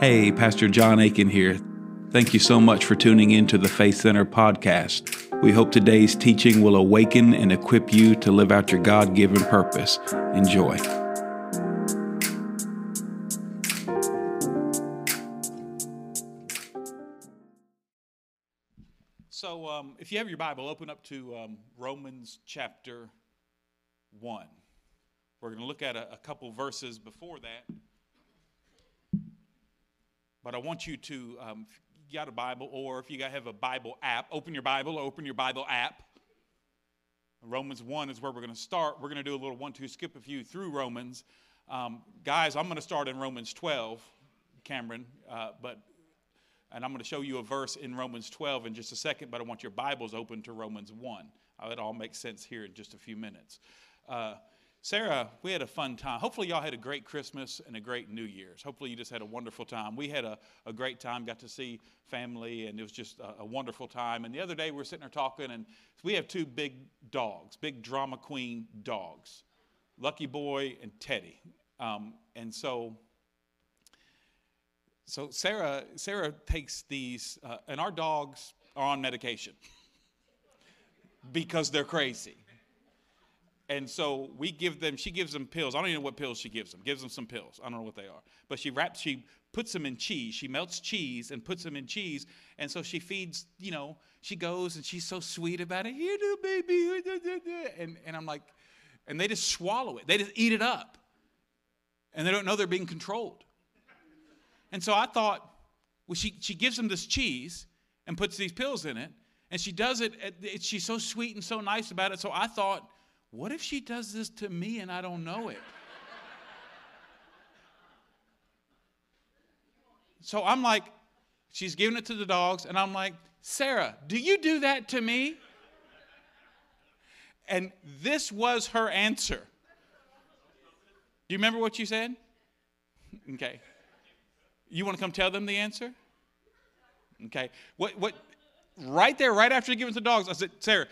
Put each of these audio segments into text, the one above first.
Hey, Pastor John Aiken here. Thank you so much for tuning in to the Faith Center Podcast. We hope today's teaching will awaken and equip you to live out your God-given purpose. Enjoy. So if you have your Bible, open up to Romans chapter 1. We're going to look at a couple verses before that. But I want you to... you got a Bible, or if you have a Bible app, open your Bible app. Romans 1 is where we're going to start. We're going to do a little 1-2 skip a few through Romans. Guys, I'm going to start in Romans 12, Cameron, and I'm going to show you a verse in Romans 12 in just a second, but I want your Bibles open to Romans 1. It all makes sense here in just a few minutes. Sarah, we had a fun time. Hopefully y'all had a great Christmas and a great New Year's. Hopefully you just had a wonderful time. We had a great time, got to see family, and it was just a wonderful time. And the other day we were sitting there talking, and we have two big dogs, big drama queen dogs, Lucky Boy and Teddy. So Sarah takes these, and our dogs are on medication because they're crazy. And so she gives them pills. I don't even know what pills she gives them. Gives them some pills. I don't know what they are. But she puts them in cheese. She melts cheese and puts them in cheese. And so she feeds, she goes and she's so sweet about it. Here, do baby. And I'm like, and they just swallow it. They just eat it up. And they don't know they're being controlled. And so I thought, well, she gives them this cheese and puts these pills in it. And she does it. She's so sweet and so nice about it. So I thought, what if she does this to me and I don't know it? So I'm like, she's giving it to the dogs, and I'm like, Sarah, do you do that to me? And this was her answer. Do you remember what you said? Okay. You want to come tell them the answer? Okay. What? Right there, right after you give it to the dogs, I said, Sarah,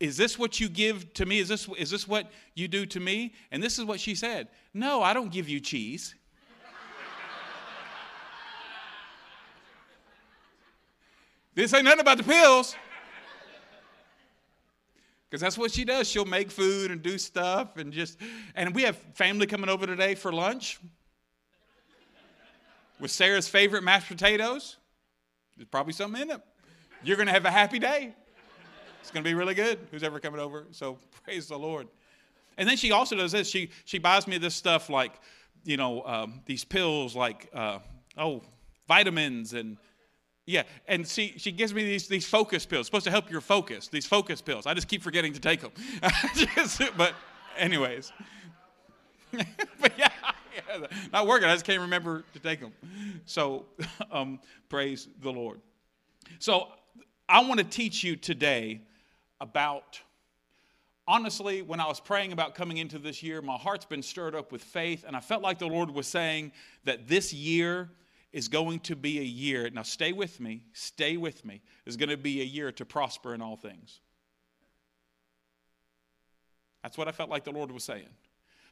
is this what you give to me? Is this what you do to me? And this is what she said. No, I don't give you cheese. This ain't nothing about the pills. Because that's what she does. She'll make food and do stuff and we have family coming over today for lunch with Sarah's favorite mashed potatoes. There's probably something in it. You're going to have a happy day. It's going to be really good, who's ever coming over. So praise the Lord. And then she also does this. She buys me this stuff like, these pills like, vitamins. And, yeah, and she gives me these focus pills. It's supposed to help your focus, these focus pills. I just keep forgetting to take them. But anyways. But, yeah, not working. I just can't remember to take them. So praise the Lord. So I want to teach you today about, honestly, when I was praying about coming into this year, my heart's been stirred up with faith, and I felt like the Lord was saying that this year is going to be a year, now stay with me, is going to be a year to prosper in all things. That's what I felt like the Lord was saying.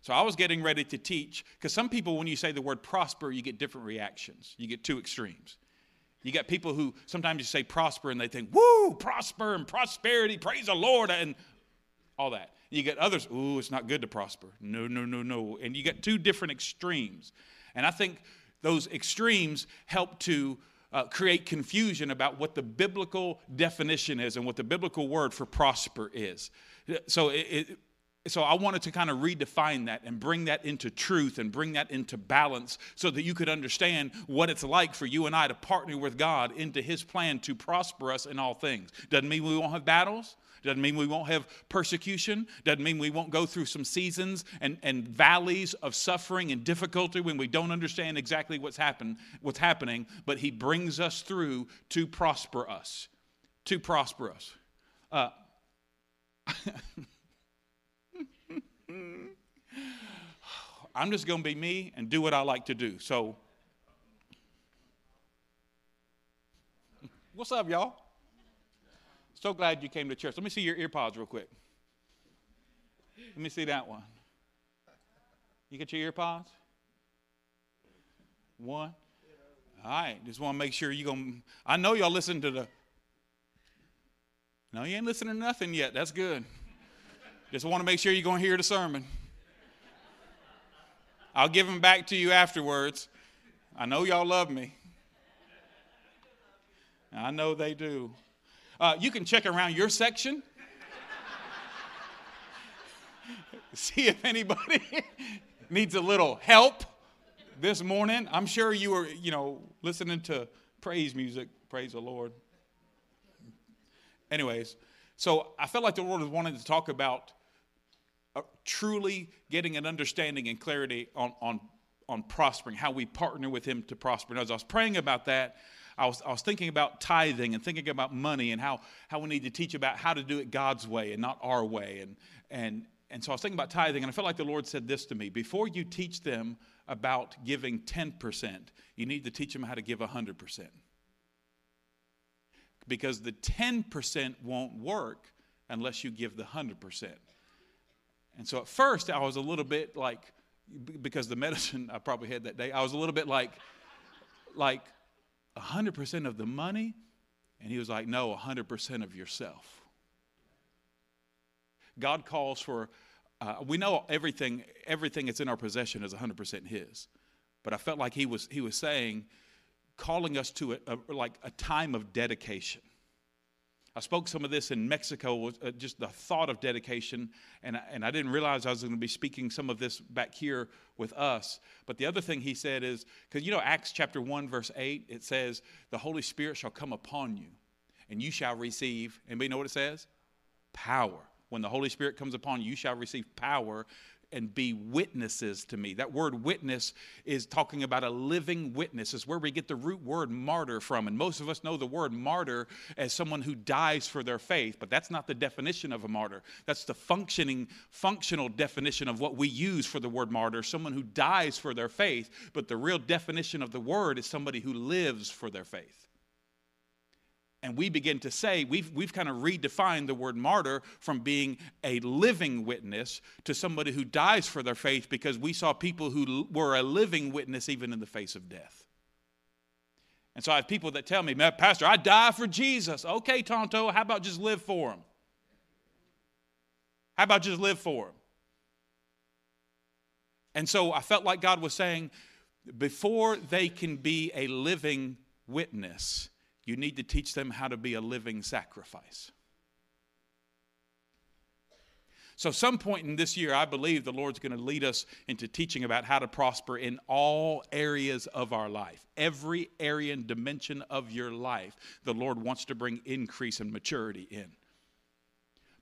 So I was getting ready to teach, because some people, when you say the word prosper, you get different reactions. You get two extremes. You got people who sometimes you say prosper and they think, woo, prosper and prosperity, praise the Lord, and all that. You got others, ooh, it's not good to prosper. No. And you got two different extremes. And I think those extremes help to create confusion about what the biblical definition is and what the biblical word for prosper is. So I wanted to kind of redefine that and bring that into truth and bring that into balance so that you could understand what it's like for you and I to partner with God into his plan to prosper us in all things. Doesn't mean we won't have battles. Doesn't mean we won't have persecution. Doesn't mean we won't go through some seasons and valleys of suffering and difficulty when we don't understand exactly what's happening. But he brings us through to prosper us. I'm just going to be me and do what I like to do. So, what's up, y'all? So glad you came to church. Let me see your ear pods real quick. Let me see that one. You get your ear pods? One. All right. Just want to make sure you're going to. I know y'all listen to the. No, you ain't listening to nothing yet. That's good. Just want to make sure you're going to hear the sermon. I'll give them back to you afterwards. I know y'all love me. I know they do. You can check around your section. See if anybody needs a little help this morning. I'm sure you were, listening to praise music. Praise the Lord. Anyways, so I felt like the Lord was wanting to talk about truly getting an understanding and clarity on prospering, how we partner with Him to prosper. And as I was praying about that, I was thinking about tithing and thinking about money and how we need to teach about how to do it God's way and not our way. And so I was thinking about tithing, and I felt like the Lord said this to me. Before you teach them about giving 10%, you need to teach them how to give 100%. Because the 10% won't work unless you give the 100%. And so at first I was a little bit like, because the medicine I probably had that day, I was a little bit like 100% of the money? And He was like, no, 100% of yourself. God calls for, we know everything that's in our possession is 100% His. But I felt like he was saying, calling us to a time of dedication. I spoke some of this in Mexico, just the thought of dedication, and I didn't realize I was going to be speaking some of this back here with us. But the other thing he said is, because Acts chapter 1, verse 8, it says, the Holy Spirit shall come upon you, and you shall receive, anybody know what it says? Power. When the Holy Spirit comes upon you, you shall receive power and be witnesses to me. That word witness is talking about a living witness. It's where we get the root word martyr from. And most of us know the word martyr as someone who dies for their faith, but that's not the definition of a martyr. That's the functional definition of what we use for the word martyr, someone who dies for their faith. But the real definition of the word is somebody who lives for their faith. And we begin to say, we've kind of redefined the word martyr from being a living witness to somebody who dies for their faith, because we saw people who were a living witness even in the face of death. And so I have people that tell me, Pastor, I die for Jesus. Okay, Tonto, how about just live for Him? How about just live for Him? And so I felt like God was saying, before they can be a living witness, you need to teach them how to be a living sacrifice. So some point in this year, I believe the Lord's going to lead us into teaching about how to prosper in all areas of our life. Every area and dimension of your life, the Lord wants to bring increase and maturity in.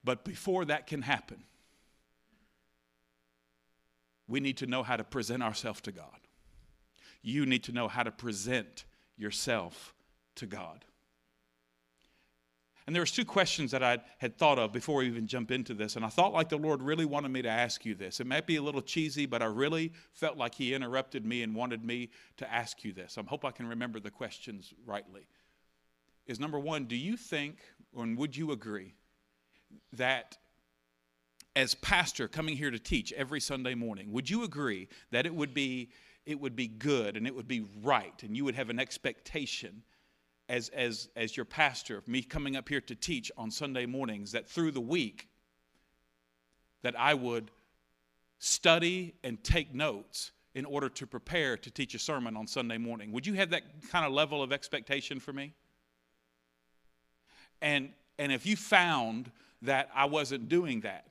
But before that can happen, we need to know how to present ourselves to God. You need to know how to present yourself to God. And there was two questions that I had thought of before we even jump into this, and I thought like the Lord really wanted me to ask you this. It might be a little cheesy, but I really felt like He interrupted me and wanted me to ask you this. I hope I can remember the questions rightly. Is number one, do you think, and would you agree, that as pastor coming here to teach every Sunday morning, would you agree that it would be good and it would be right, and you would have an expectation as your pastor, me coming up here to teach on Sunday mornings, that through the week that I would study and take notes in order to prepare to teach a sermon on Sunday morning? Would you have that kind of level of expectation for me? And if you found that I wasn't doing that,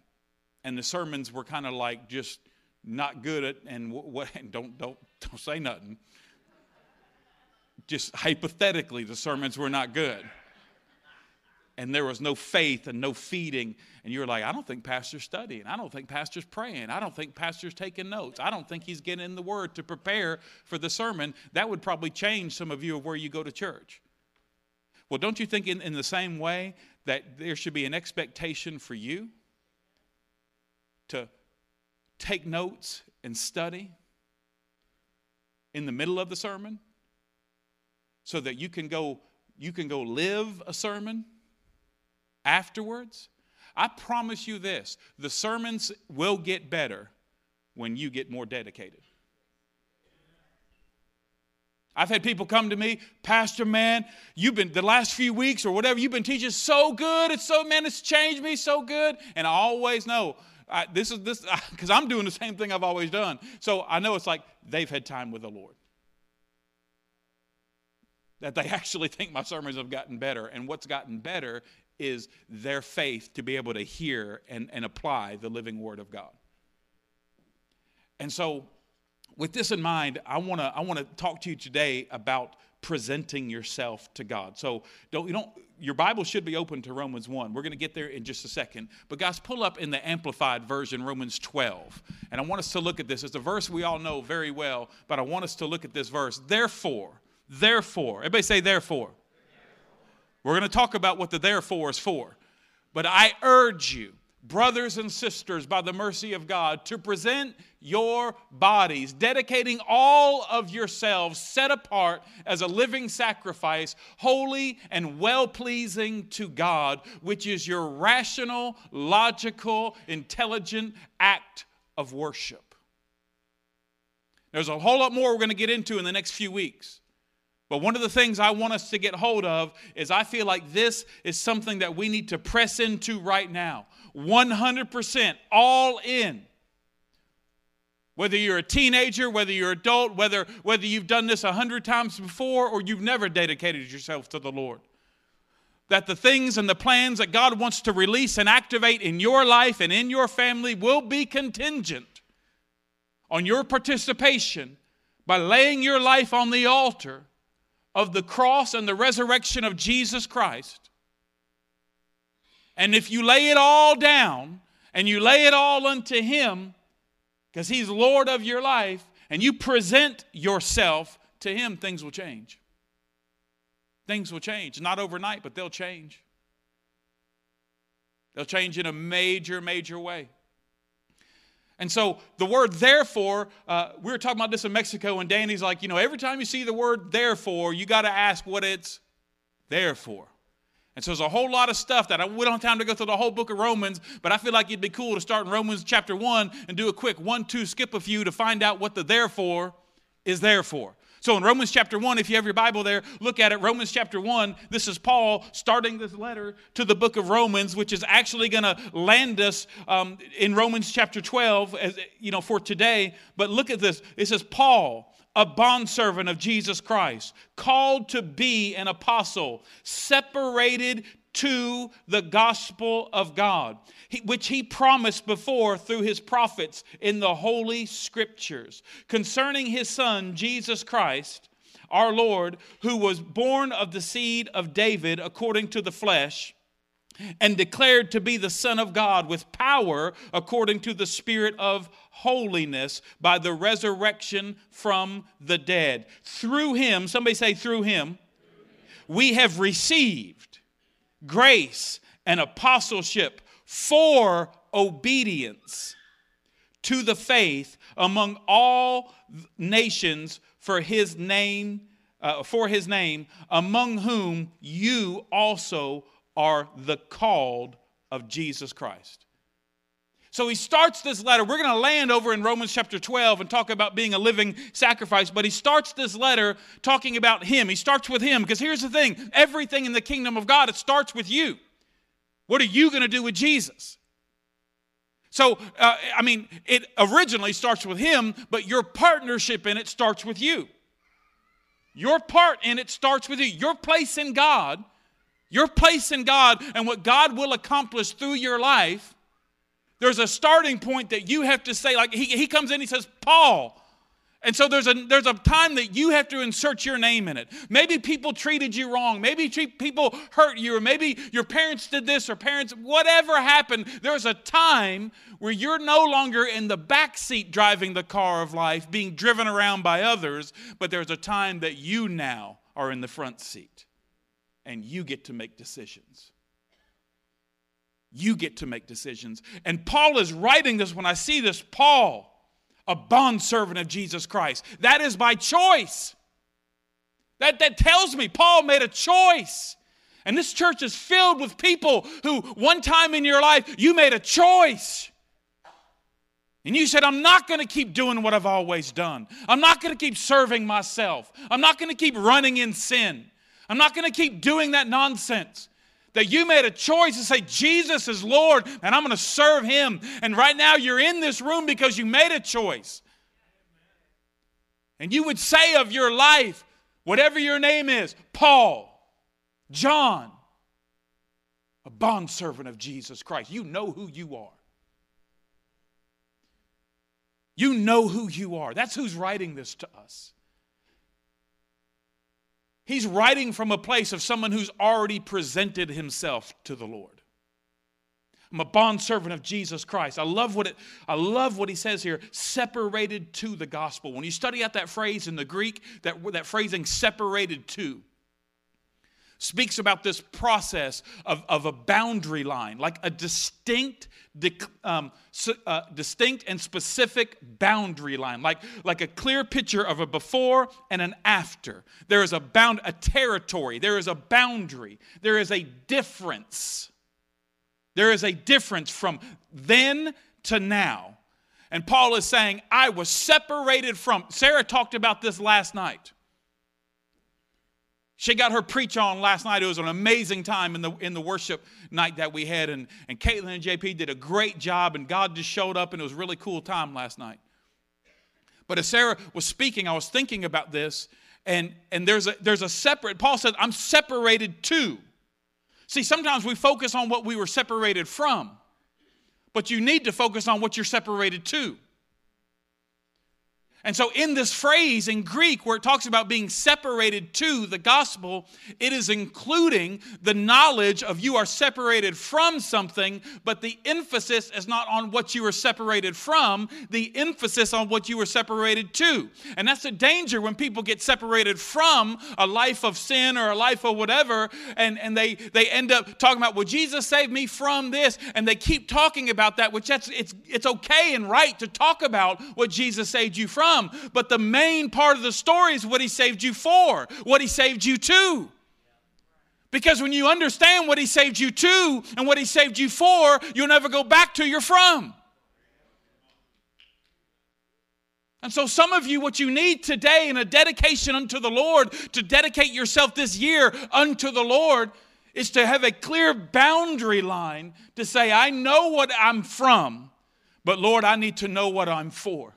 and the sermons were kind of like just not good at, and don't say nothing. Just hypothetically, the sermons were not good. And there was no faith and no feeding. And you're like, I don't think Pastor's studying. I don't think Pastor's praying. I don't think Pastor's taking notes. I don't think he's getting in the Word to prepare for the sermon. That would probably change some of you of where you go to church. Well, don't you think in the same way that there should be an expectation for you to take notes and study in the middle of the sermon? So that you can go live a sermon afterwards. I promise you this, the sermons will get better when you get more dedicated. I've had people come to me, Pastor, man, you've been, the last few weeks or whatever, you've been teaching so good. It's so, man, it's changed me so good. And I always know this is because I'm doing the same thing I've always done. So I know it's like they've had time with the Lord. That they actually think my sermons have gotten better. And what's gotten better is their faith to be able to hear and apply the living Word of God. And so with this in mind, I want to talk to you today about presenting yourself to God. So your Bible should be open to Romans 1. We're going to get there in just a second. But guys, pull up in the Amplified Version, Romans 12. And I want us to look at this. It's a verse we all know very well, but I want us to look at this verse. Therefore, everybody say therefore. We're going to talk about what the therefore is for. But I urge you, brothers and sisters, by the mercy of God, to present your bodies, dedicating all of yourselves, set apart as a living sacrifice, holy and well-pleasing to God, which is your rational, logical, intelligent act of worship. There's a whole lot more we're going to get into in the next few weeks. But one of the things I want us to get hold of is I feel like this is something that we need to press into right now. 100% all in. Whether you're a teenager, whether you're an adult, whether you've done this 100 times before or you've never dedicated yourself to the Lord. That the things and the plans that God wants to release and activate in your life and in your family will be contingent on your participation by laying your life on the altar of the cross and the resurrection of Jesus Christ. And if you lay it all down and you lay it all unto Him, because He's Lord of your life, and you present yourself to Him, things will change. Things will change. Not overnight, but they'll change. They'll change in a major, major way. And so the word therefore, we were talking about this in Mexico, and Danny's like, every time you see the word therefore, you got to ask what it's there for. And so there's a whole lot of stuff that we don't have time to go through the whole book of Romans, but I feel like it'd be cool to start in Romans chapter 1 and do a quick 1-2 skip a few to find out what the therefore is there for. So in Romans chapter 1, if you have your Bible there, look at it. Romans chapter 1, this is Paul starting this letter to the book of Romans, which is actually going to land us in Romans chapter 12, for today. But look at this. It says, Paul, a bondservant of Jesus Christ, called to be an apostle, separated to the gospel of God, which He promised before through His prophets in the Holy Scriptures, concerning His Son, Jesus Christ, our Lord, who was born of the seed of David according to the flesh, and declared to be the Son of God with power according to the Spirit of holiness by the resurrection from the dead. Through Him, somebody say through Him, we have received grace and apostleship for obedience to the faith among all nations for his name, among whom you also are the called of Jesus Christ. So he starts this letter. We're going to land over in Romans chapter 12 and talk about being a living sacrifice. But he starts this letter talking about Him. He starts with Him. Because here's the thing. Everything in the kingdom of God, it starts with you. What are you going to do with Jesus? So, it originally starts with Him, but your partnership in it starts with you. Your part in it starts with you. Your place in God and what God will accomplish through your life. There's a starting point that you have to say, like he comes in, he says, Paul. And so there's a time that you have to insert your name in it. Maybe people treated you wrong. Maybe people hurt you. Or maybe your parents did this, or whatever happened. There's a time where you're no longer in the backseat driving the car of life, being driven around by others. But there's a time that you now are in the front seat. And you get to make decisions. You get to make decisions. And Paul is writing this. When I see this, Paul, a bondservant of Jesus Christ. That is by choice. That tells me Paul made a choice. And this church is filled with people who one time in your life, you made a choice. And you said, I'm not going to keep doing what I've always done. I'm not going to keep serving myself. I'm not going to keep running in sin. I'm not going to keep doing that nonsense. That you made a choice to say, Jesus is Lord, and I'm going to serve Him. And right now you're in this room because you made a choice. And you would say of your life, whatever your name is, Paul, John, a bondservant of Jesus Christ. You know who you are. You know who you are. That's who's writing this to us. He's writing from a place of someone who's already presented himself to the Lord. I'm a bondservant of Jesus Christ. I love what he says here, separated to the gospel. When you study out that phrase in the Greek, that phrasing separated to speaks about this process of a boundary line, like a distinct and specific boundary line, like a clear picture of a before and an after. There is a territory. There is a boundary. There is a difference. There is a difference from then to now. And Paul is saying, I was separated from. Sarah talked about this last night. She got her preach on last night. It was an amazing time in the worship night that we had. And Caitlin and JP did a great job, and God just showed up, and it was a really cool time last night. But as Sarah was speaking, I was thinking about this, and there's a separate, Paul said, I'm separated to. See, sometimes we focus on what we were separated from, but you need to focus on what you're separated to. And so in this phrase in Greek where it talks about being separated to the gospel, it is including the knowledge of you are separated from something, but the emphasis is not on what you are separated from, the emphasis on what you are separated to. And that's the danger when people get separated from a life of sin or a life of whatever, and they end up talking about, well, Jesus saved me from this, and they keep talking about that, which it's okay and right to talk about what Jesus saved you from. But the main part of the story is what He saved you for, what He saved you to. Because when you understand what He saved you to and what He saved you for, you'll never go back to your from. And so some of you, what you need today in a dedication unto the Lord, to dedicate yourself this year unto the Lord, is to have a clear boundary line to say, I know what I'm from, but Lord, I need to know what I'm for.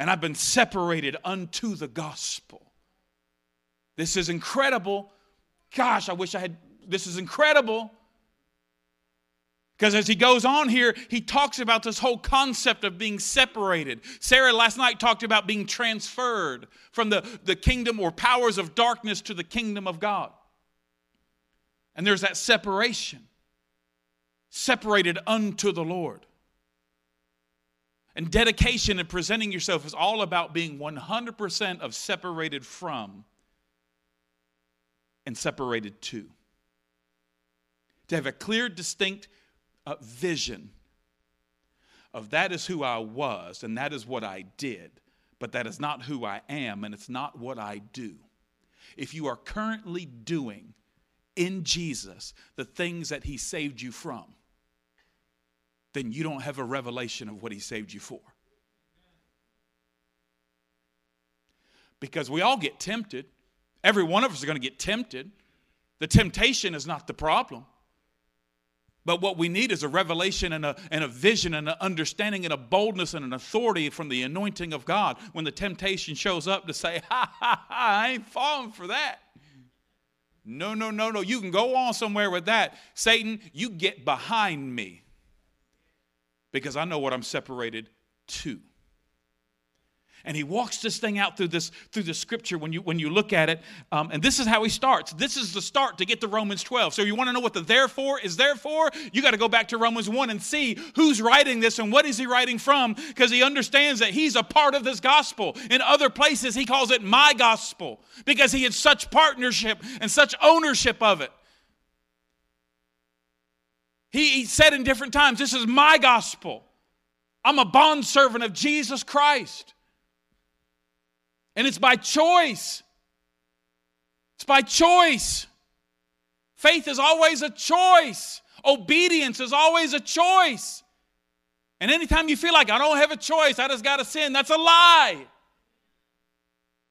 And I've been separated unto the gospel. This is incredible. Gosh, I wish I had. This is incredible. Because as he goes on here, he talks about this whole concept of being separated. Sarah last night talked about being transferred from the kingdom or powers of darkness to the kingdom of God. And there's that separation. Separated unto the Lord. And dedication and presenting yourself is all about being 100% of separated from and separated to. To have a clear, distinct vision of that is who I was and that is what I did, but that is not who I am and it's not what I do. If you are currently doing in Jesus the things that He saved you from, then you don't have a revelation of what He saved you for. Because we all get tempted. Every one of us is going to get tempted. The temptation is not the problem. But what we need is a revelation and a vision and an understanding and a boldness and an authority from the anointing of God when the temptation shows up to say, I ain't falling for that. No. You can go on somewhere with that. Satan, you get behind me. Because I know what I'm separated to. And he walks this thing out through this scripture when you look at it. And this is how he starts. This is the start to get to Romans 12. So you want to know what the therefore is there for? You got to go back to Romans 1 and see who's writing this and what is he writing from. Because he understands that he's a part of this gospel. In other places he calls it my gospel. Because he had such partnership and such ownership of it. He said in different times, this is my gospel. I'm a bondservant of Jesus Christ. And it's by choice. It's by choice. Faith is always a choice. Obedience is always a choice. And anytime you feel like, I don't have a choice, I just got to sin, that's a lie.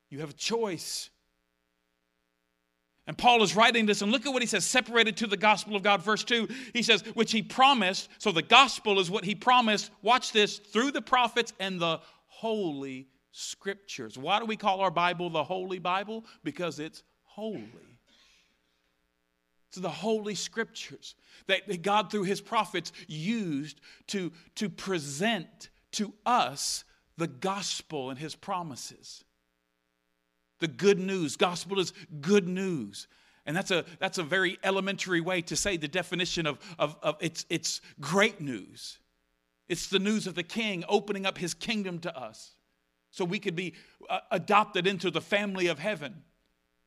You have a choice. And Paul is writing this, and look at what he says, separated to the gospel of God, verse 2. He says, which he promised, so the gospel is what he promised, watch this, through the prophets and the Holy Scriptures. Why do we call our Bible the Holy Bible? Because it's holy. It's the Holy Scriptures that God, through his prophets, used to present to us the gospel and his promises. The good news. Gospel is good news. And that's a very elementary way to say the definition of it's great news. It's the news of the King opening up his kingdom to us so we could be adopted into the family of heaven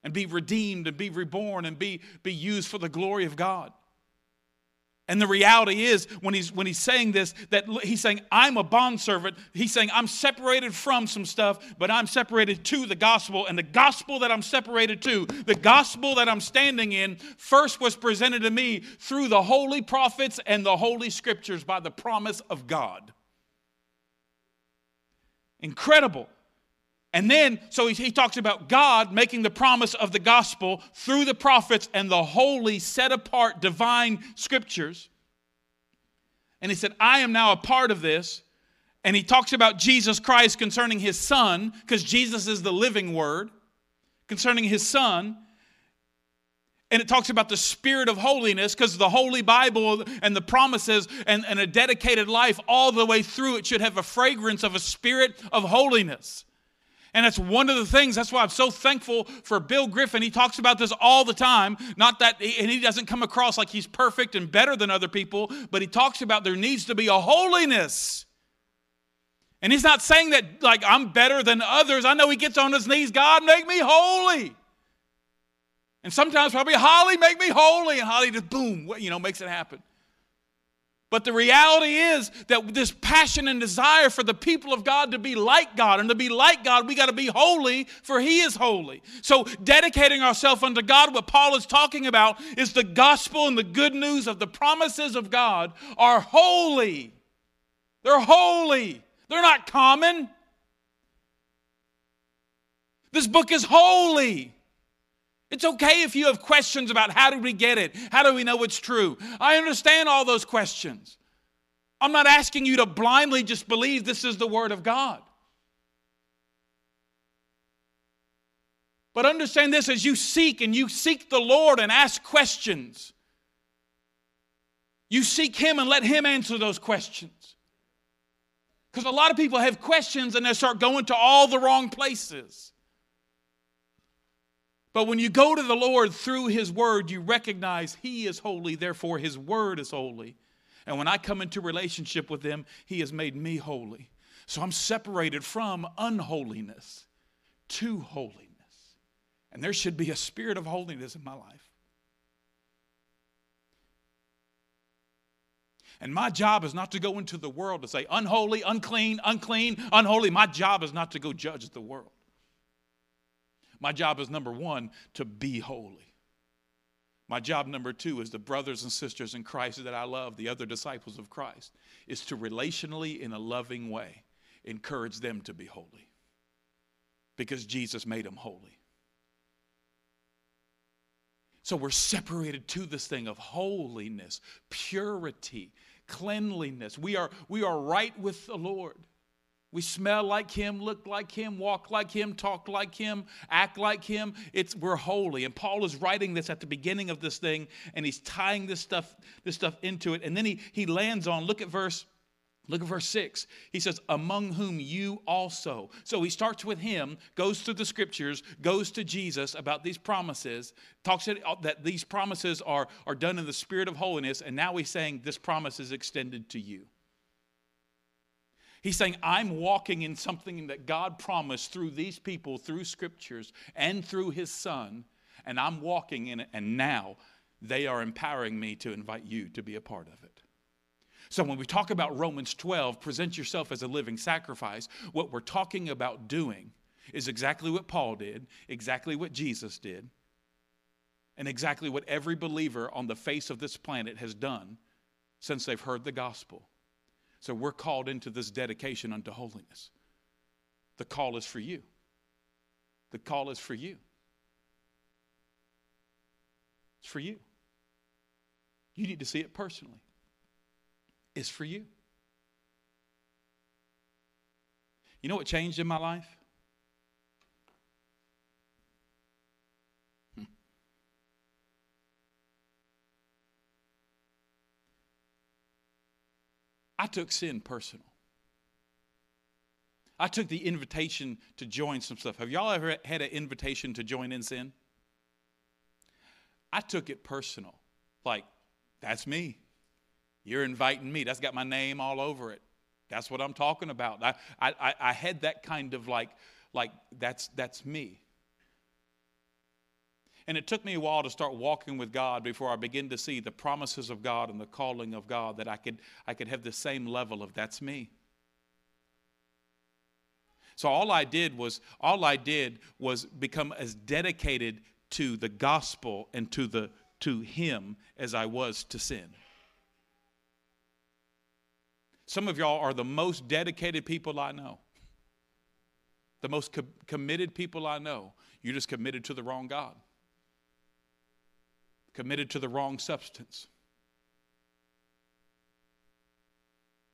and be redeemed and be reborn and be used for the glory of God. And the reality is, when he's saying this, that he's saying, I'm a bondservant. He's saying, I'm separated from some stuff, but I'm separated to the gospel. And the gospel that I'm separated to, the gospel that I'm standing in, first was presented to me through the holy prophets and the holy scriptures by the promise of God. Incredible. And then, so he talks about God making the promise of the gospel through the prophets and the holy, set-apart, divine scriptures. And he said, I am now a part of this. And he talks about Jesus Christ concerning his son, because Jesus is the living word, concerning his son. And it talks about the spirit of holiness, because the Holy Bible and the promises and a dedicated life all the way through, it should have a fragrance of a spirit of holiness. And that's one of the things, that's why I'm so thankful for Bill Griffin. He talks about this all the time. Not that, and he doesn't come across like he's perfect and better than other people, but he talks about there needs to be a holiness. And he's not saying that like I'm better than others. I know he gets on his knees, God, make me holy. And sometimes probably, Holly, make me holy. And Holly just, boom, you know, makes it happen. But the reality is that this passion and desire for the people of God to be like God, and to be like God, we got to be holy, for he is holy. So dedicating ourselves unto God, what Paul is talking about is the gospel and the good news of the promises of God are holy. They're holy. They're not common. This book is holy. It's okay if you have questions about how did we get it? How do we know it's true? I understand all those questions. I'm not asking you to blindly just believe this is the Word of God. But understand this, as you seek the Lord and ask questions, you seek Him and let Him answer those questions. Because a lot of people have questions and they start going to all the wrong places. But when you go to the Lord through His Word, you recognize He is holy, therefore His Word is holy. And when I come into relationship with Him, He has made me holy. So I'm separated from unholiness to holiness. And there should be a spirit of holiness in my life. And my job is not to go into the world to say, unholy, unclean, unclean, unholy. My job is not to go judge the world. My job is, number one, to be holy. My job, number two, is the brothers and sisters in Christ that I love, the other disciples of Christ, is to relationally, in a loving way, encourage them to be holy because Jesus made them holy. So we're separated to this thing of holiness, purity, cleanliness. We are right with the Lord. We smell like Him, look like Him, walk like Him, talk like Him, act like Him. We're holy. And Paul is writing this at the beginning of this thing, and he's tying this stuff into it. And then he lands on, look at verse 6. He says, among whom you also. So he starts with Him, goes through the Scriptures, goes to Jesus about these promises, talks that these promises are done in the spirit of holiness, and now he's saying this promise is extended to you. He's saying, I'm walking in something that God promised through these people, through Scriptures, and through His Son, and I'm walking in it, and now they are empowering me to invite you to be a part of it. So when we talk about Romans 12, present yourself as a living sacrifice, what we're talking about doing is exactly what Paul did, exactly what Jesus did, and exactly what every believer on the face of this planet has done since they've heard the gospel. So we're called into this dedication unto holiness. The call is for you. The call is for you. It's for you. You need to see it personally. It's for you. You know what changed in my life? I took sin personal. I took the invitation to join some stuff. Have y'all ever had an invitation to join in sin? I took it personal. Like, that's me. You're inviting me. That's got my name all over it. That's what I'm talking about. I had that kind of like that's me. And it took me a while to start walking with God before I began to see the promises of God and the calling of God, that I could have the same level of that's me. So all I did was become as dedicated to the gospel and to Him as I was to sin. Some of y'all are the most dedicated people I know, the most committed people I know. You're just committed to the wrong God. Committed to the wrong substance.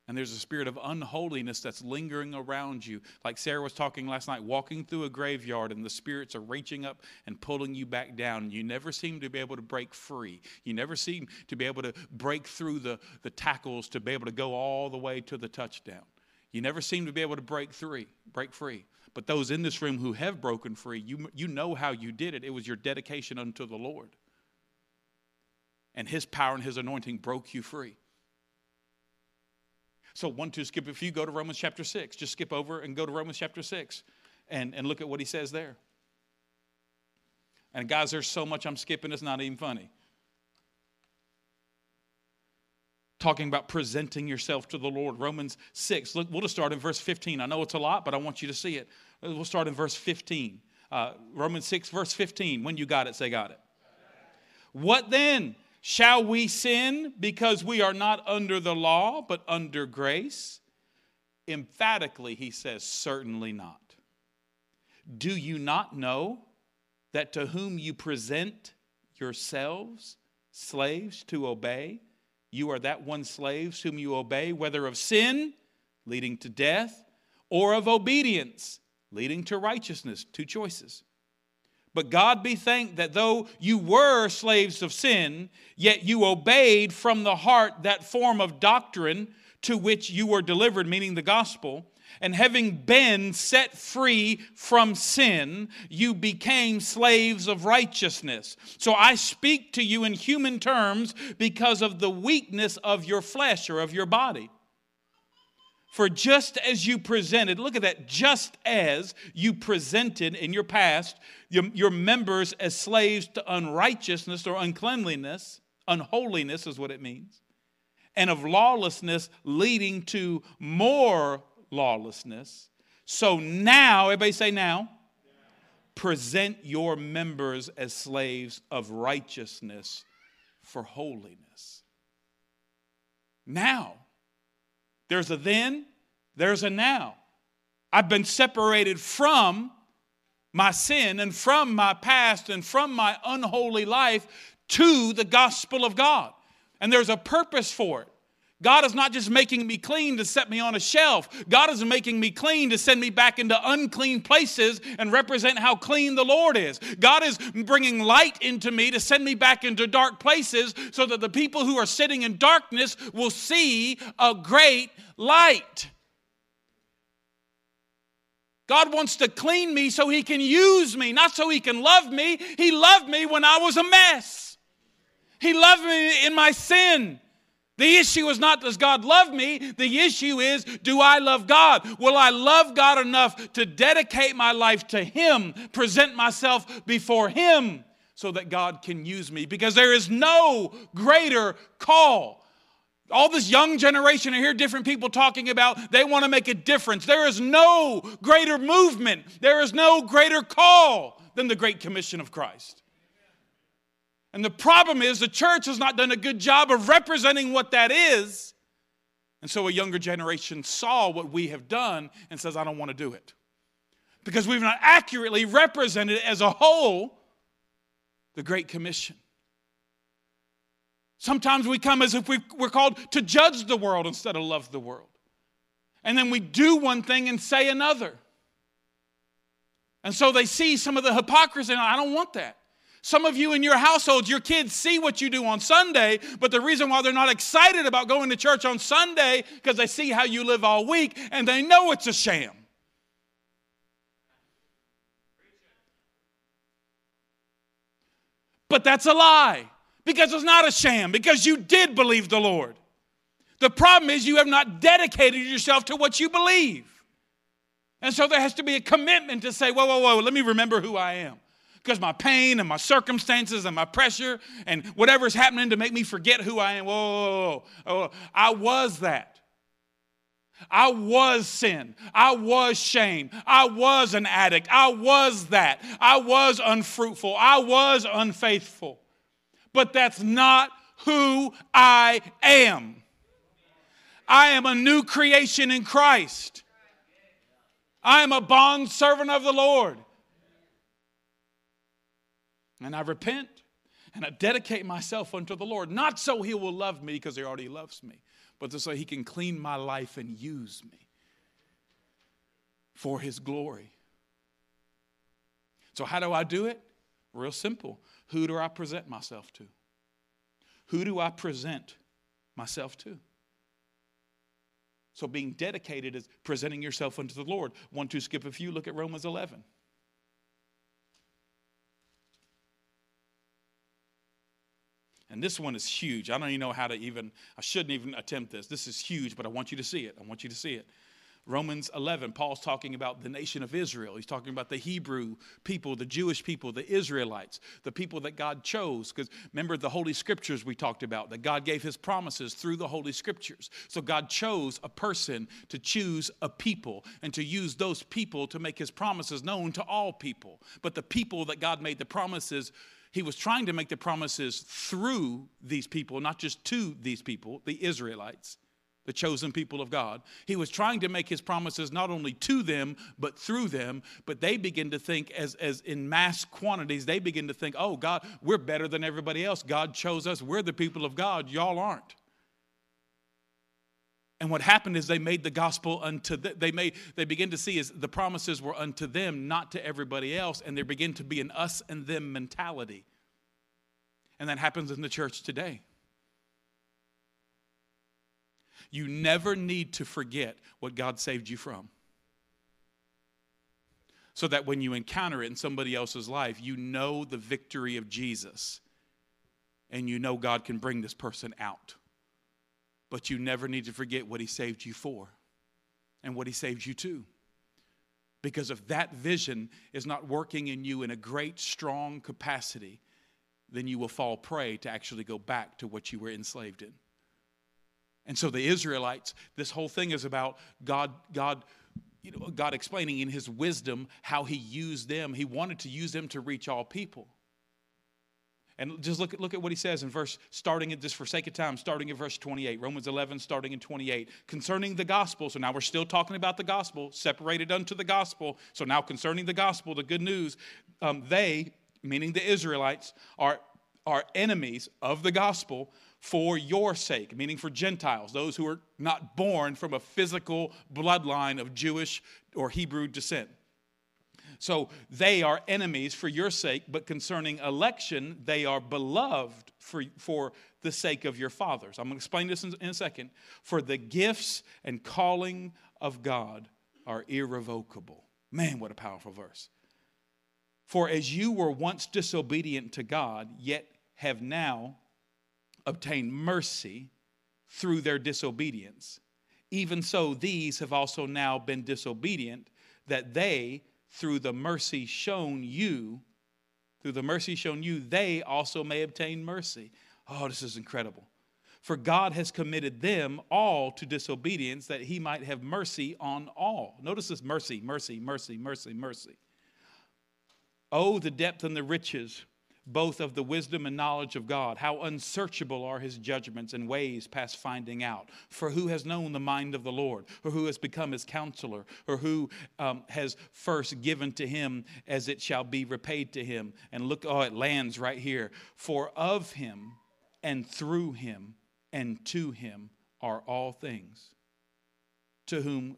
And there's a spirit of unholiness that's lingering around you. Like Sarah was talking last night, walking through a graveyard, and the spirits are reaching up and pulling you back down. You never seem to be able to break free. You never seem to be able to break through the tackles to be able to go all the way to the touchdown. You never seem to be able to break free. But those in this room who have broken free, you know how you did it. It was your dedication unto the Lord. And His power and His anointing broke you free. So skip. If you go to Romans chapter 6, just skip over and go to Romans chapter 6 and look at what he says there. And guys, there's so much I'm skipping, it's not even funny. Talking about presenting yourself to the Lord. Romans 6, look, we'll just start in verse 15. I know it's a lot, but I want you to see it. We'll start in verse 15. Romans 6, verse 15. When you got it, say got it. What then? Shall we sin because we are not under the law, but under grace? Emphatically, he says, certainly not. Do you not know that to whom you present yourselves slaves to obey, you are that one slaves whom you obey, whether of sin, leading to death, or of obedience, leading to righteousness? Two choices. But God be thanked that though you were slaves of sin, yet you obeyed from the heart that form of doctrine to which you were delivered, meaning the gospel. And having been set free from sin, you became slaves of righteousness. So I speak to you in human terms because of the weakness of your flesh or of your body. For just as you presented, look at that, just as you presented in your past your members as slaves to unrighteousness or uncleanliness, unholiness is what it means, and of lawlessness leading to more lawlessness. So now, everybody say now, present your members as slaves of righteousness for holiness. Now. There's a then, there's a now. I've been separated from my sin and from my past and from my unholy life to the gospel of God. And there's a purpose for it. God is not just making me clean to set me on a shelf. God is making me clean to send me back into unclean places and represent how clean the Lord is. God is bringing light into me to send me back into dark places so that the people who are sitting in darkness will see a great light. God wants to clean me so He can use me, not so He can love me. He loved me when I was a mess. He loved me in my sin. The issue is not, does God love me? The issue is, do I love God? Will I love God enough to dedicate my life to Him, present myself before Him so that God can use me? Because there is no greater call. All this young generation, I hear different people talking about they want to make a difference. There is no greater movement. There is no greater call than the Great Commission of Christ. And the problem is the church has not done a good job of representing what that is And so a younger generation saw what we have done and says, I don't want to do it. Because we've not accurately represented as a whole the Great Commission. Sometimes we come as if we're called to judge the world instead of love the world. And then we do one thing and say another. And so they see some of the hypocrisy, and I don't want that. Some of you in your households, your kids see what you do on Sunday, but the reason why they're not excited about going to church on Sunday because they see how you live all week, and they know it's a sham. But that's a lie, because it's not a sham, because you did believe the Lord. The problem is you have not dedicated yourself to what you believe. And so there has to be a commitment to say, whoa, whoa, whoa, let me remember who I am. Because my pain and my circumstances and my pressure and whatever is happening to make me forget who I am. Whoa, whoa, whoa, whoa. I was that. I was sin. I was shame. I was an addict. I was that. I was unfruitful. I was unfaithful. But that's not who I am. I am a new creation in Christ. I am a bondservant of the Lord. And I repent and I dedicate myself unto the Lord, not so he will love me because he already loves me, but so he can clean my life and use me for his glory. So how do I do it? Real simple. Who do I present myself to? Who do I present myself to? So being dedicated is presenting yourself unto the Lord. One, two, skip a few. Look at Romans 11. And this one is huge. I don't even know how to even, I shouldn't even attempt this. This is huge, but I want you to see it. I want you to see it. Romans 11, Paul's talking about the nation of Israel. He's talking about the Hebrew people, the Jewish people, the Israelites, the people that God chose. Because remember the Holy Scriptures we talked about, that God gave his promises through the Holy Scriptures. So God chose a person to choose a people and to use those people to make his promises known to all people. But the people that God made the promises, he was trying to make the promises through these people, not just to these people, the Israelites, the chosen people of God. He was trying to make his promises not only to them, but through them. But they begin to think as in mass quantities, they begin to think, oh, God, we're better than everybody else. God chose us. We're the people of God. Y'all aren't. And what happened is they made the gospel unto them. They begin to see is the promises were unto them, not to everybody else. And there begin to be an us and them mentality. And that happens in the church today. You never need to forget what God saved you from. So that when you encounter it in somebody else's life, you know the victory of Jesus. And you know God can bring this person out. But you never need to forget what he saved you for and what he saved you to. Because if that vision is not working in you in a great, strong capacity, then you will fall prey to actually go back to what you were enslaved in. And so the Israelites, this whole thing is about God explaining in his wisdom how he used them. He wanted to use them to reach all people. And just look at what he says in verse, starting at, just for sake of time, starting at verse 28. Romans 11, starting in 28. Concerning the gospel, so now we're still talking about the gospel, separated unto the gospel. So now concerning the gospel, the good news, they, meaning the Israelites, are enemies of the gospel for your sake, meaning for Gentiles, those who are not born from a physical bloodline of Jewish or Hebrew descent. So they are enemies for your sake, but concerning election, they are beloved for the sake of your fathers. I'm going to explain this in a second. For the gifts and calling of God are irrevocable. Man, what a powerful verse. For as you were once disobedient to God, yet have now obtained mercy through their disobedience, even so these have also now been disobedient, that they, through the mercy shown you, they also may obtain mercy. Oh, this is incredible. For God has committed them all to disobedience, that he might have mercy on all. Notice this: mercy, mercy, mercy, mercy, mercy. Oh, the depth and the riches, both of the wisdom and knowledge of God. How unsearchable are his judgments and ways past finding out. For who has known the mind of the Lord? Or who has become his counselor? Or who has first given to him as it shall be repaid to him? And look, oh, it lands right here. For of him and through him and to him are all things. To whom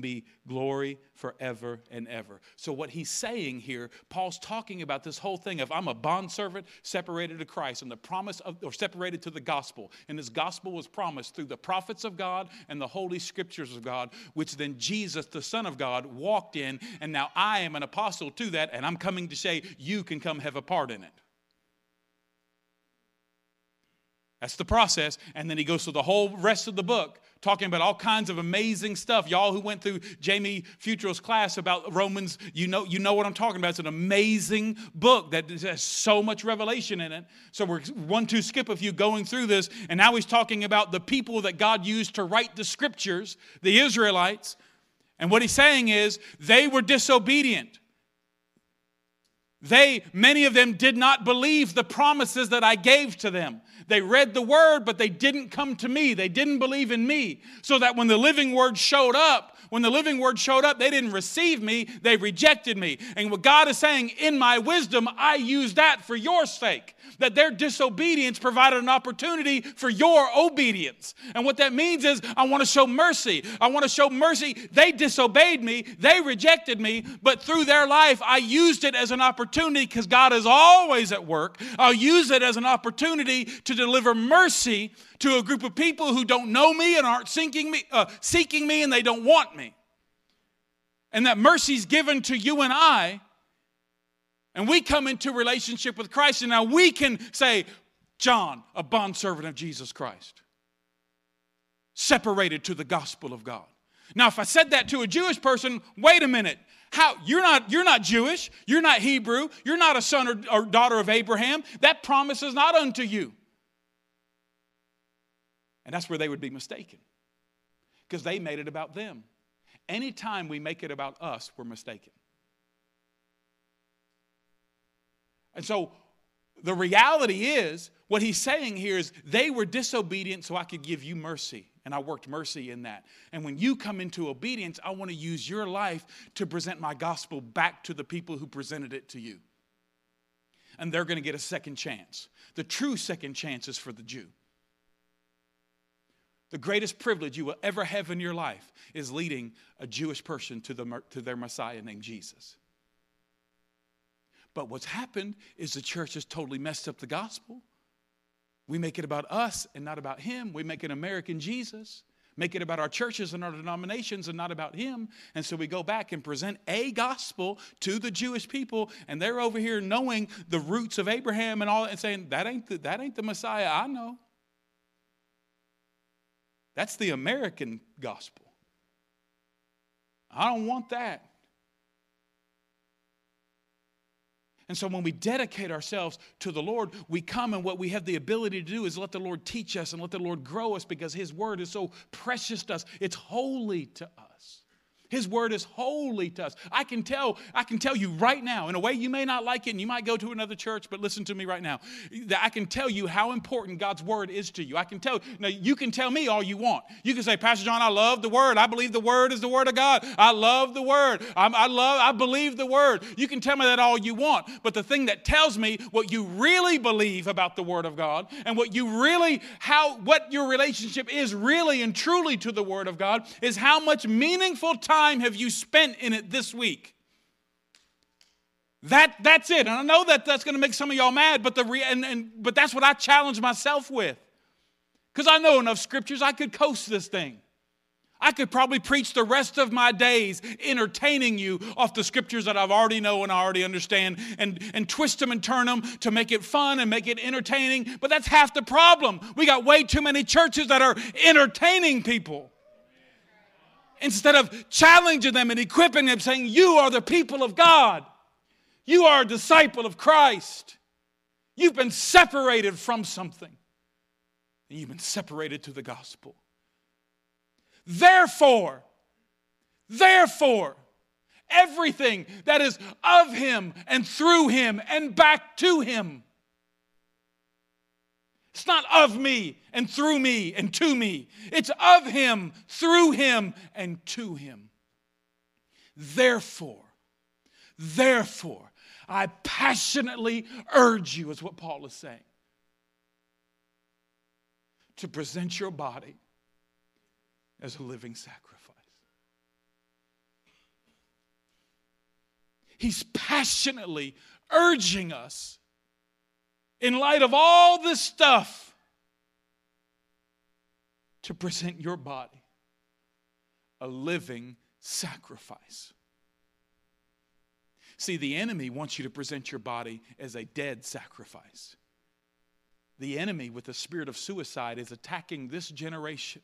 be glory forever and ever. So what he's saying here, Paul's talking about this whole thing of I'm a bondservant separated to Christ and the promise of, or separated to the gospel. And this gospel was promised through the prophets of God and the Holy Scriptures of God, which then Jesus, the Son of God, walked in. And now I am an apostle to that, and I'm coming to say you can come have a part in it. That's the process. And then he goes through the whole rest of the book talking about all kinds of amazing stuff. Y'all who went through Jamie Futro's class about Romans, you know what I'm talking about. It's an amazing book that has so much revelation in it. So we're 1-2 skip of you going through this. And now he's talking about the people that God used to write the scriptures, the Israelites. And what he's saying is they were disobedient. Many of them did not believe the promises that I gave to them. They read the word, but they didn't come to me. They didn't believe in me. So that when the living word showed up, they didn't receive me. They rejected me. And what God is saying, in my wisdom, I use that for your sake. That their disobedience provided an opportunity for your obedience. And what that means is I want to show mercy. I want to show mercy. They disobeyed me. They rejected me. But through their life, I used it as an opportunity because God is always at work. I'll use it as an opportunity to deliver mercy to a group of people who don't know me and aren't seeking me and they don't want me. And that mercy's given to you and I. And we come into relationship with Christ, and now we can say, John, a bondservant of Jesus Christ, separated to the gospel of God. Now, if I said that to a Jewish person, wait a minute. How? You're not Jewish. You're not Hebrew. You're not a son or daughter of Abraham. That promise is not unto you. And that's where they would be mistaken because they made it about them. Anytime we make it about us, we're mistaken. And so the reality is, what he's saying here is they were disobedient so I could give you mercy. And I worked mercy in that. And when you come into obedience, I want to use your life to present my gospel back to the people who presented it to you. And they're going to get a second chance. The true second chance is for the Jew. The greatest privilege you will ever have in your life is leading a Jewish person to their Messiah named Jesus. But what's happened is the church has totally messed up the gospel. We make it about us and not about him. We make an American Jesus, make it about our churches and our denominations and not about him. And so we go back and present a gospel to the Jewish people, and they're over here knowing the roots of Abraham and all and saying, that ain't the Messiah I know. That's the American gospel. I don't want that. And so when we dedicate ourselves to the Lord, we come and what we have the ability to do is let the Lord teach us and let the Lord grow us because his word is so precious to us. It's holy to us. His word is holy to us. I can tell you right now, in a way you may not like it and you might go to another church, but listen to me right now. I can tell you how important God's word is to you. Now you can tell me all you want. You can say, Pastor John, I love the word. I believe the word is the word of God. I love the word. I believe the word. You can tell me that all you want, but the thing that tells me what you really believe about the word of God and what you really, what your relationship is really and truly to the word of God is how much meaningful time have you spent in it this week? That's it. And I know that's going to make some of y'all mad, but that's what I challenge myself with. Because I know enough scriptures, I could coast this thing. I could probably preach the rest of my days entertaining you off the scriptures that I've already know and I already understand and twist them and turn them to make it fun and make it entertaining. But that's half the problem. We got way too many churches that are entertaining people. Instead of challenging them and equipping them, saying, you are the people of God. You are a disciple of Christ. You've been separated from something. And you've been separated to the gospel. Therefore, everything that is of him and through him and back to him. It's not of me and through me and to me. It's of him, through him, and to him. Therefore, I passionately urge you, is what Paul is saying, to present your body as a living sacrifice. He's passionately urging us, in light of all this stuff, to present your body a living sacrifice. See, the enemy wants you to present your body as a dead sacrifice. The enemy, with the spirit of suicide, is attacking this generation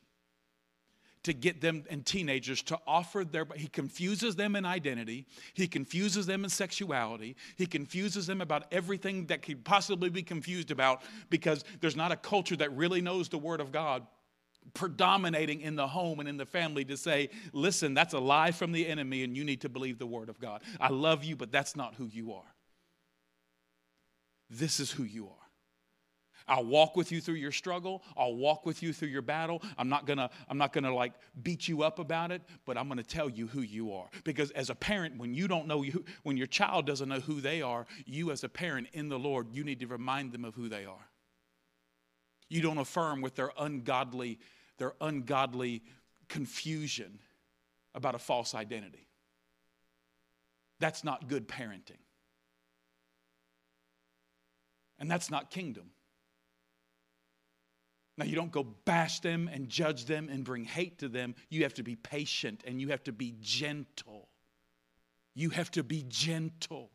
to get them and teenagers to offer their... He confuses them in identity. He confuses them in sexuality. He confuses them about everything that could possibly be confused about, because there's not a culture that really knows the Word of God predominating in the home and in the family to say, listen, that's a lie from the enemy and you need to believe the Word of God. I love you, but that's not who you are. This is who you are. I'll walk with you through your struggle. I'll walk with you through your battle. I'm not gonna like beat you up about it, but I'm gonna tell you who you are. Because as a parent, when you don't know you, when your child doesn't know who they are, you as a parent in the Lord, you need to remind them of who they are. You don't affirm with their ungodly confusion about a false identity. That's not good parenting. And that's not kingdom. Now, you don't go bash them and judge them and bring hate to them. You have to be patient and you have to be gentle. You have to be gentle.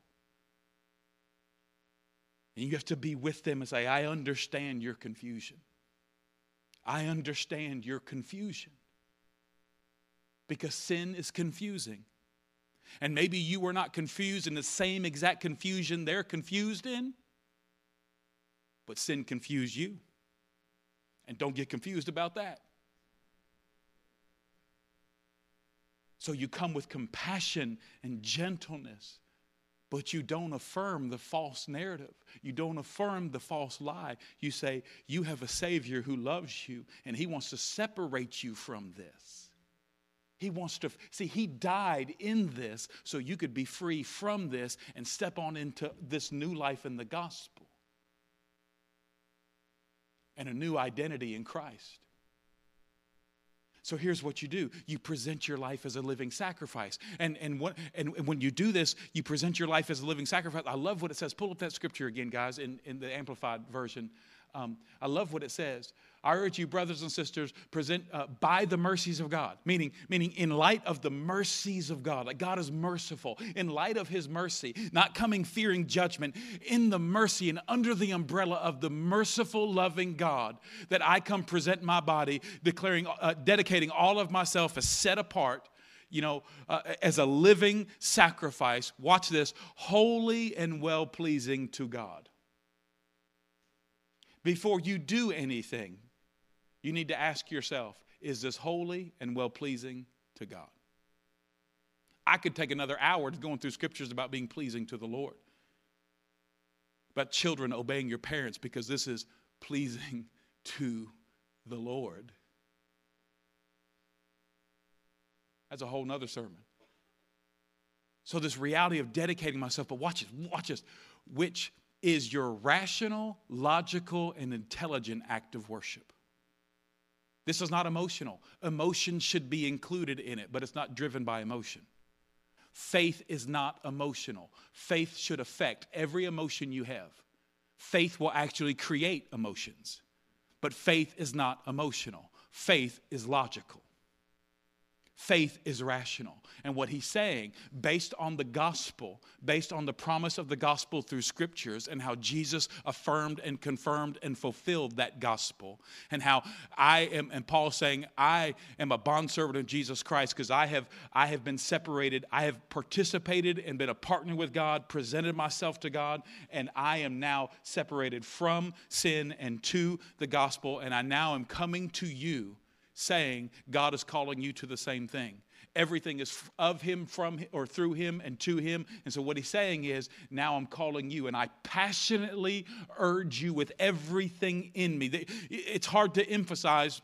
And you have to be with them and say, I understand your confusion. I understand your confusion. Because sin is confusing. And maybe you were not confused in the same exact confusion they're confused in. But sin confused you. And don't get confused about that. So you come with compassion and gentleness, but you don't affirm the false narrative. You don't affirm the false lie. You say, you have a Savior who loves you, and he wants to separate you from this. He wants to, see, he died in this so you could be free from this and step on into this new life in the gospel. And a new identity in Christ. So here's what you do. You present your life as a living sacrifice. And when you do this, you present your life as a living sacrifice. I love what it says. Pull up that scripture again, guys, in the Amplified Version. I love what it says. I urge you, brothers and sisters, present by the mercies of God, meaning in light of the mercies of God, like God is merciful, in light of his mercy, not coming fearing judgment, in the mercy and under the umbrella of the merciful, loving God, that I come present my body, declaring, dedicating all of myself as set apart, as a living sacrifice, watch this, holy and well-pleasing to God. Before you do anything, you need to ask yourself, is this holy and well-pleasing to God? I could take another hour going through scriptures about being pleasing to the Lord, about children obeying your parents, because this is pleasing to the Lord. That's a whole nother sermon. So this reality of dedicating myself, but watch this, which is your rational, logical, and intelligent act of worship. This is not emotional. Emotion should be included in it, but it's not driven by emotion. Faith is not emotional. Faith should affect every emotion you have. Faith will actually create emotions, but faith is not emotional. Faith is logical. Faith is rational. And what he's saying, based on the gospel, based on the promise of the gospel through scriptures and how Jesus affirmed and confirmed and fulfilled that gospel, and how I am, and Paul saying, I am a bondservant of Jesus Christ because I have been separated, I have participated and been a partner with God, presented myself to God, and I am now separated from sin and to the gospel, and I now am coming to you saying God is calling you to the same thing. Everything is of him, from him, or through him and to him. And so what he's saying is, now I'm calling you, and I passionately urge you with everything in me. It's hard to emphasize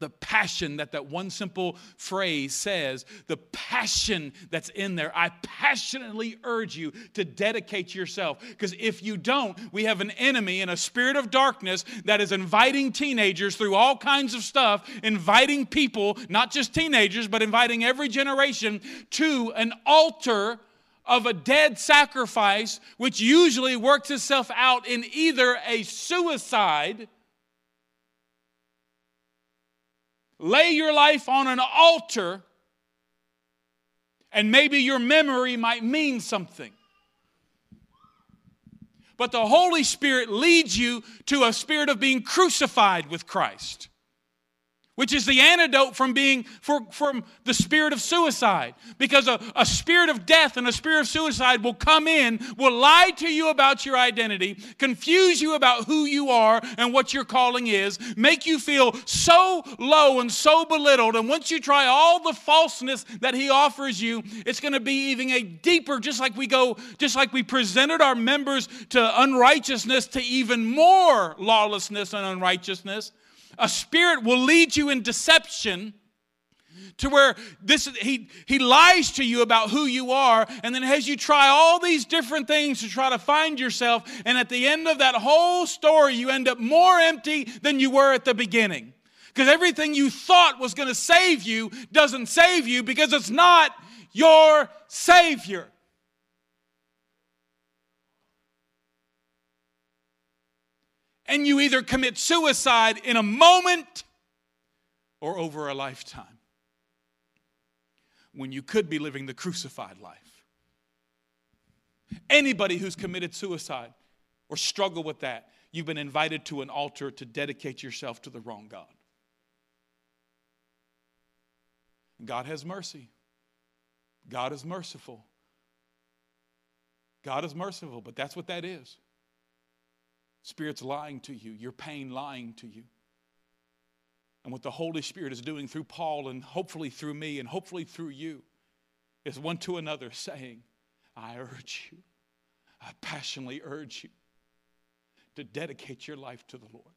the passion that one simple phrase says, the passion that's in there. I passionately urge you to dedicate yourself. Because if you don't, we have an enemy and a spirit of darkness that is inviting teenagers through all kinds of stuff, inviting people, not just teenagers, but inviting every generation to an altar of a dead sacrifice, which usually works itself out in either a suicide. Lay your life on an altar, and maybe your memory might mean something. But the Holy Spirit leads you to a spirit of being crucified with Christ, which is the antidote from the spirit of suicide. Because a spirit of death and a spirit of suicide will come in, will lie to you about your identity, confuse you about who you are and what your calling is, make you feel so low and so belittled. And once you try all the falseness that he offers you, it's going to be even a deeper, just like we presented our members to unrighteousness, to even more lawlessness and unrighteousness. A spirit will lead you in deception to where he lies to you about who you are, and then has you try all these different things to try to find yourself, and at the end of that whole story, you end up more empty than you were at the beginning. Because everything you thought was going to save you doesn't save you, because it's not your Savior. And you either commit suicide in a moment or over a lifetime, when you could be living the crucified life. Anybody who's committed suicide or struggled with that, you've been invited to an altar to dedicate yourself to the wrong God. God has mercy. God is merciful. God is merciful, but that's what that is. Spirit's lying to you, your pain lying to you. And what the Holy Spirit is doing through Paul, and hopefully through me, and hopefully through you, is one to another saying, I urge you, I passionately urge you to dedicate your life to the Lord.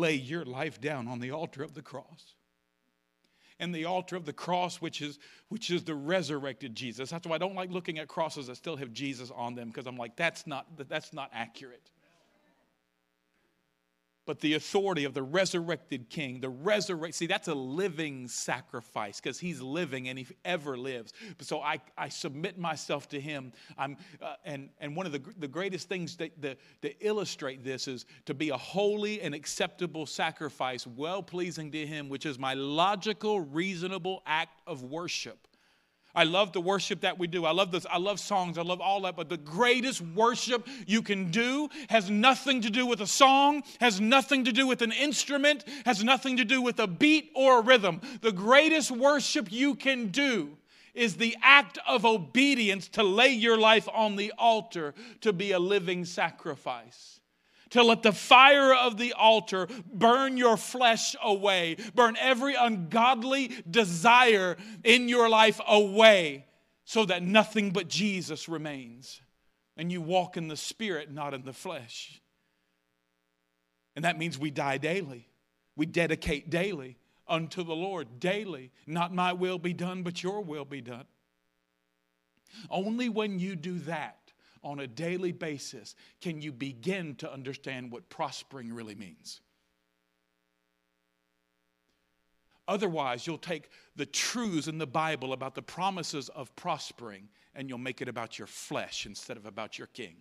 Lay your life down on the altar of the cross. And the altar of the cross, which is the resurrected Jesus. That's why I don't like looking at crosses that still have Jesus on them, because I'm like, that's not accurate. But the authority of the resurrected King, see, that's a living sacrifice, because he's living and he ever lives. So I submit myself to him. And one of the greatest things that illustrate this is to be a holy and acceptable sacrifice, well-pleasing to him, which is my logical, reasonable act of worship. I love the worship that we do. I love this. I love songs. I love all that. But the greatest worship you can do has nothing to do with a song, has nothing to do with an instrument, has nothing to do with a beat or a rhythm. The greatest worship you can do is the act of obedience to lay your life on the altar, to be a living sacrifice. To let the fire of the altar burn your flesh away, burn every ungodly desire in your life away, so that nothing but Jesus remains. And you walk in the Spirit, not in the flesh. And that means we die daily. We dedicate daily unto the Lord, daily. Not my will be done, but your will be done. Only when you do that, on a daily basis, can you begin to understand what prospering really means. Otherwise, you'll take the truths in the Bible about the promises of prospering and you'll make it about your flesh instead of about your King.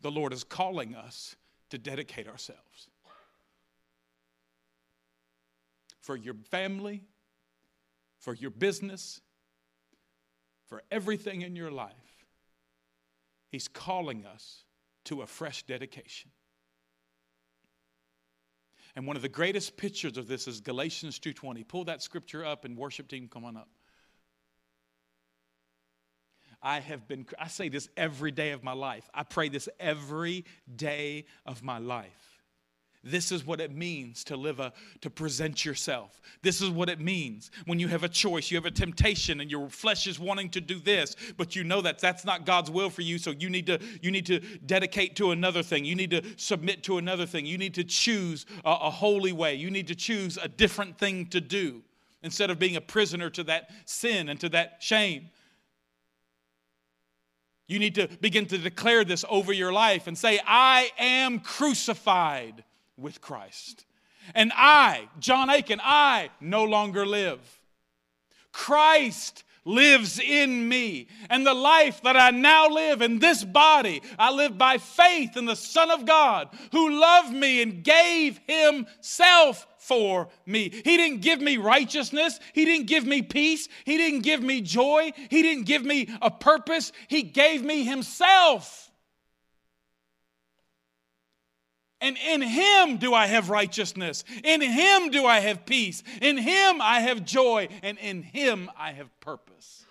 The Lord is calling us to dedicate ourselves for your family, for your business, for everything in your life. He's calling us to a fresh dedication. And one of the greatest pictures of this is Galatians 2:20. Pull that scripture up, and worship team, come on up. I say this every day of my life. I pray this every day of my life. This is what it means to live to present yourself. This is what it means when you have a choice, you have a temptation, and your flesh is wanting to do this, but you know that that's not God's will for you, so you need to dedicate to another thing. You need to submit to another thing. You need to choose a holy way. You need to choose a different thing to do instead of being a prisoner to that sin and to that shame. You need to begin to declare this over your life and say, I am crucified with Christ. And I, John Aiken, I no longer live. Christ lives in me. And the life that I now live in this body, I live by faith in the Son of God who loved me and gave himself for me. He didn't give me righteousness. He didn't give me peace. He didn't give me joy. He didn't give me a purpose. He gave me himself. And in him do I have righteousness. In him do I have peace. In him I have joy. And in him I have purpose.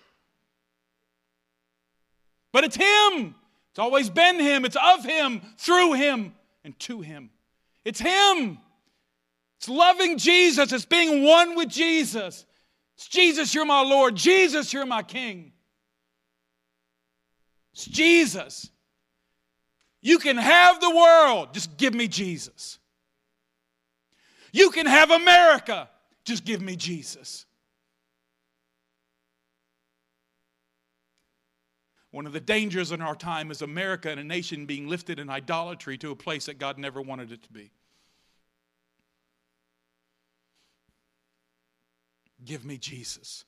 But it's him. It's always been him. It's of him, through him, and to him. It's him. It's loving Jesus. It's being one with Jesus. It's Jesus, you're my Lord. Jesus, you're my King. It's Jesus. You can have the world. Just give me Jesus. You can have America. Just give me Jesus. One of the dangers in our time is America and a nation being lifted in idolatry to a place that God never wanted it to be. Give me Jesus.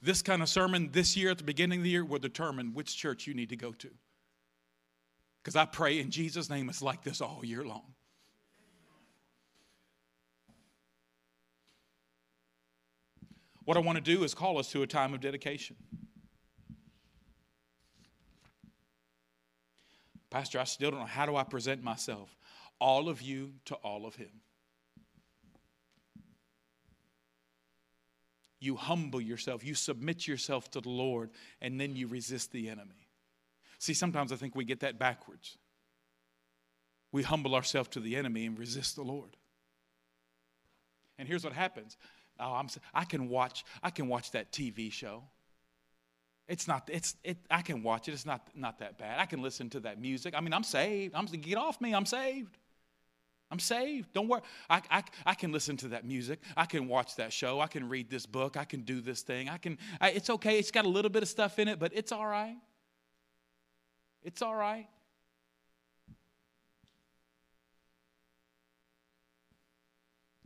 This kind of sermon this year at the beginning of the year will determine which church you need to go to. Because I pray in Jesus' name it's like this all year long. What I want to do is call us to a time of dedication. Pastor, I still don't know. How do I present myself? All of you to all of him. You humble yourself. You submit yourself to the Lord, and then you resist the enemy. See, sometimes I think we get that backwards. We humble ourselves to the enemy and resist the Lord. And here's what happens. I can watch that TV show. I can watch it. It's not that bad. I can listen to that music. I mean, I'm saved. Get off me. I'm saved. I'm saved. Don't worry. I can listen to that music. I can watch that show. I can read this book. I can do this thing. It's okay. It's got a little bit of stuff in it, but it's all right. It's all right.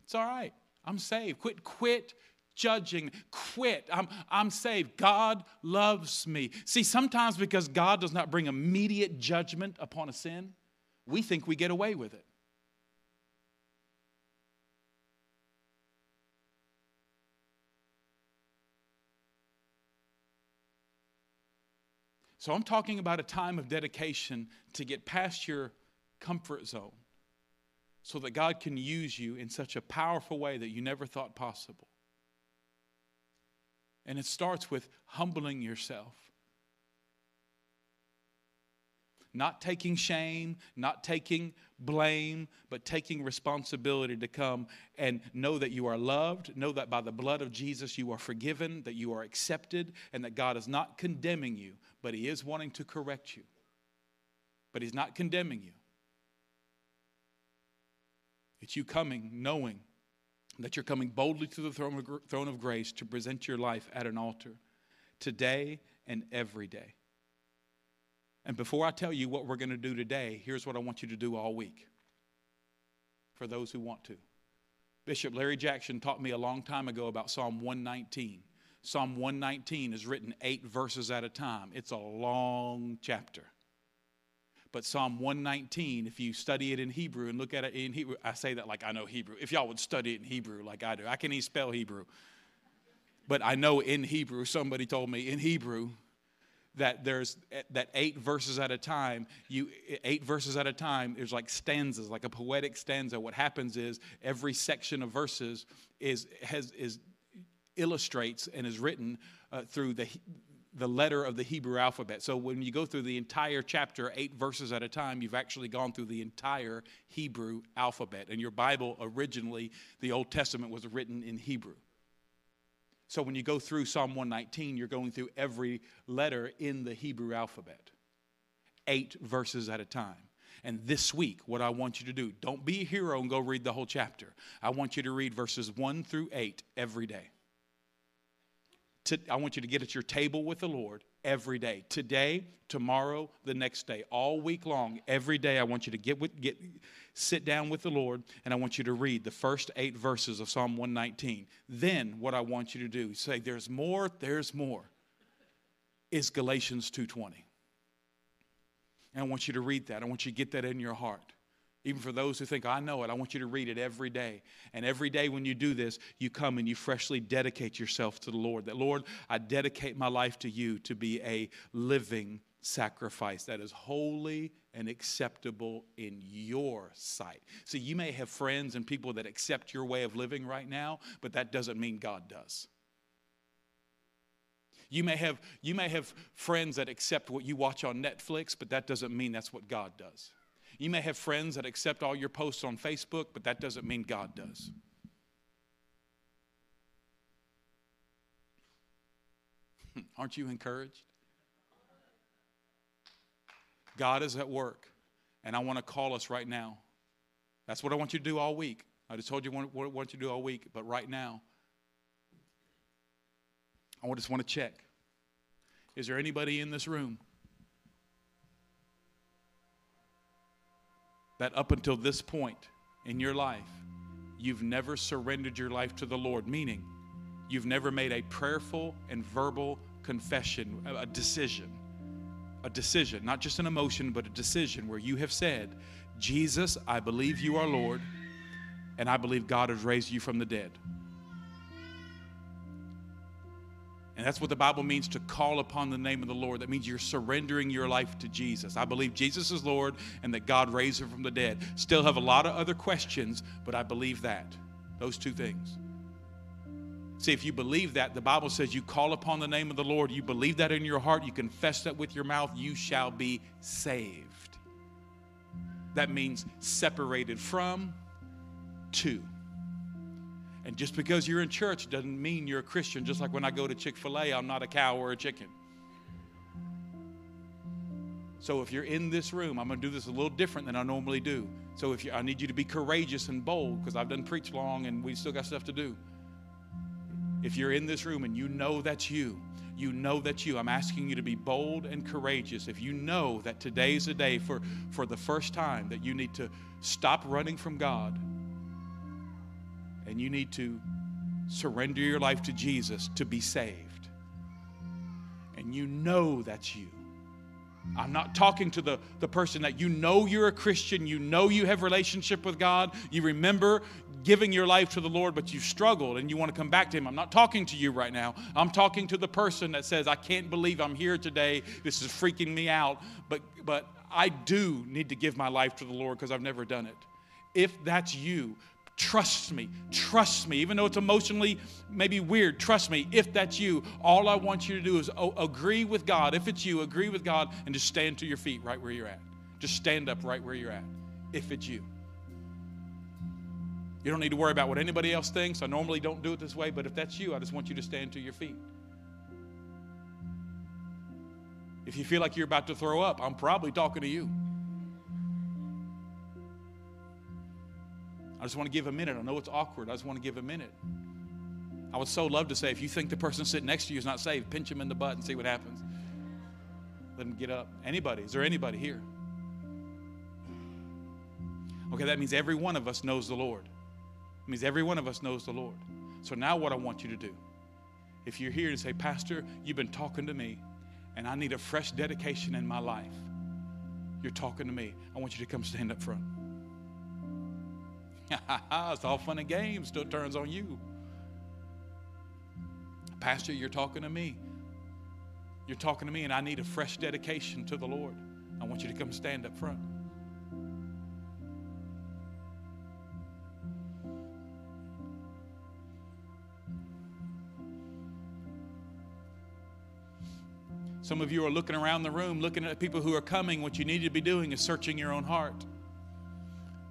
It's all right. I'm saved. Quit judging. Quit. I'm saved. God loves me. See, sometimes because God does not bring immediate judgment upon a sin, we think we get away with it. So I'm talking about a time of dedication to get past your comfort zone so that God can use you in such a powerful way that you never thought possible. And it starts with humbling yourself. Not taking shame, not taking blame, but taking responsibility to come and know that you are loved, know that by the blood of Jesus you are forgiven, that you are accepted, and that God is not condemning you, but he is wanting to correct you. But he's not condemning you. It's you coming, knowing that you're coming boldly to the throne of grace to present your life at an altar today and every day. And before I tell you what we're going to do today, here's what I want you to do all week for those who want to. Bishop Larry Jackson taught me a long time ago about Psalm 119. Psalm 119 is written 8 verses at a time. It's a long chapter. But Psalm 119, if you study it in Hebrew and look at it in Hebrew, I say that like I know Hebrew. If y'all would study it in Hebrew like I do. I can't even spell Hebrew. But I know in Hebrew, somebody told me in Hebrew, that there's that 8 verses at a time, 8 verses at a time, there's like stanzas, like a poetic stanza. What happens is every section of verses illustrates and is written through the the letter of the Hebrew alphabet. So when you go through the entire chapter, 8 verses at a time, you've actually gone through the entire Hebrew alphabet. And your Bible originally, the Old Testament, was written in Hebrew. So when you go through Psalm 119, you're going through every letter in the Hebrew alphabet, 8 verses at a time. And this week, what I want you to do, don't be a hero and go read the whole chapter. I want you to read verses 1 through 8 every day. I want you to get at your table with the Lord every day. Today, tomorrow, the next day, all week long, every day, I want you to sit down with the Lord, and I want you to read the first 8 verses of Psalm 119. Then what I want you to do, say, there's more, is Galatians 2:20. And I want you to read that. I want you to get that in your heart. Even for those who think, I know it, I want you to read it every day. And every day when you do this, you come and you freshly dedicate yourself to the Lord. That, Lord, I dedicate my life to you to be a living sacrifice that is holy and acceptable in your sight. See, you may have friends and people that accept your way of living right now, but that doesn't mean God does. You may have friends that accept what you watch on Netflix, but that doesn't mean that's what God does. You may have friends that accept all your posts on Facebook, but that doesn't mean God does. Aren't you encouraged? God is at work, and I want to call us right now. That's what I want you to do all week. I just told you what I want you to do all week, but right now, I just want to check. Is there anybody in this room that up until this point in your life, you've never surrendered your life to the Lord, meaning you've never made a prayerful and verbal confession, a decision, not just an emotion, but a decision where you have said, Jesus, I believe you are Lord, and I believe God has raised you from the dead. And that's what the Bible means to call upon the name of the Lord. That means you're surrendering your life to Jesus. I believe Jesus is Lord and that God raised him from the dead. Still have a lot of other questions, but I believe that. Those two things. See, if you believe that, the Bible says you call upon the name of the Lord. You believe that in your heart. You confess that with your mouth. You shall be saved. That means separated from, to. And just because you're in church doesn't mean you're a Christian. Just like when I go to Chick-fil-A, I'm not a cow or a chicken. So if you're in this room, I'm going to do this a little different than I normally do. So I need you to be courageous and bold because I've done preach long and we still got stuff to do. If you're in this room and you know that's you, I'm asking you to be bold and courageous. If you know that today's a day for the first time that you need to stop running from God, and you need to surrender your life to Jesus to be saved. And you know that's you. I'm not talking to the person that you know you're a Christian, you know you have a relationship with God, you remember giving your life to the Lord, but you've struggled and you want to come back to Him. I'm not talking to you right now. I'm talking to the person that says, I can't believe I'm here today. This is freaking me out. But I do need to give my life to the Lord because I've never done it. If that's you, trust me, even though it's emotionally maybe weird, trust me, if that's you, all I want you to do is agree with God. If it's you, agree with God and just stand to your feet right where you're at. Just stand up right where you're at, if it's you. You don't need to worry about what anybody else thinks. I normally don't do it this way, but if that's you, I just want you to stand to your feet. If you feel like you're about to throw up, I'm probably talking to you. I just want to give a minute. I know it's awkward. I just want to give a minute. I would so love to say, if you think the person sitting next to you is not saved, pinch him in the butt and see what happens. Let him get up. Anybody? Is there anybody here? Okay, that means every one of us knows the Lord. It means every one of us knows the Lord. So now what I want you to do, if you're here and say, Pastor, you've been talking to me, and I need a fresh dedication in my life. You're talking to me. I want you to come stand up front. It's all fun and games, still turns on you. Pastor, you're talking to me. You're talking to me, and I need a fresh dedication to the Lord. I want you to come stand up front. Some of you are looking around the room, looking at people who are coming. What you need to be doing is searching your own heart.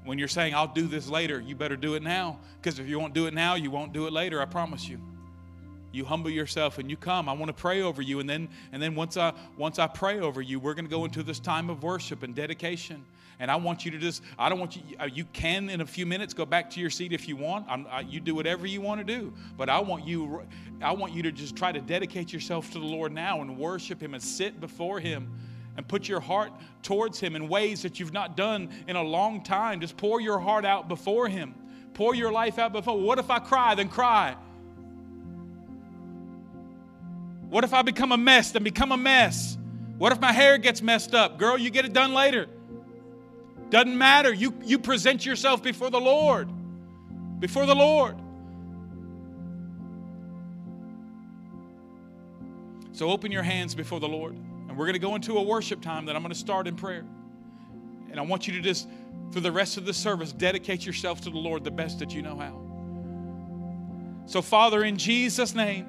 When you're saying, I'll do this later, you better do it now. Because if you won't do it now, you won't do it later, I promise you. You humble yourself and you come. I want to pray over you. And then once I pray over you, we're going to go into this time of worship and dedication. And I want you to just, I don't want you, you can in a few minutes go back to your seat if you want. You do whatever you want to do. But I want you to just try to dedicate yourself to the Lord now and worship Him and sit before Him and put your heart towards Him in ways that you've not done in a long time. Just pour your heart out before Him. Pour your life out before. What if I cry? Then cry. What if I become a mess? Then become a mess. What if my hair gets messed up? Girl, you get it done later. Doesn't matter. You present yourself before the Lord. Before the Lord. So open your hands before the Lord. And we're going to go into a worship time that I'm going to start in prayer. And I want you to just, for the rest of the service, dedicate yourself to the Lord the best that you know how. So Father, in Jesus' name,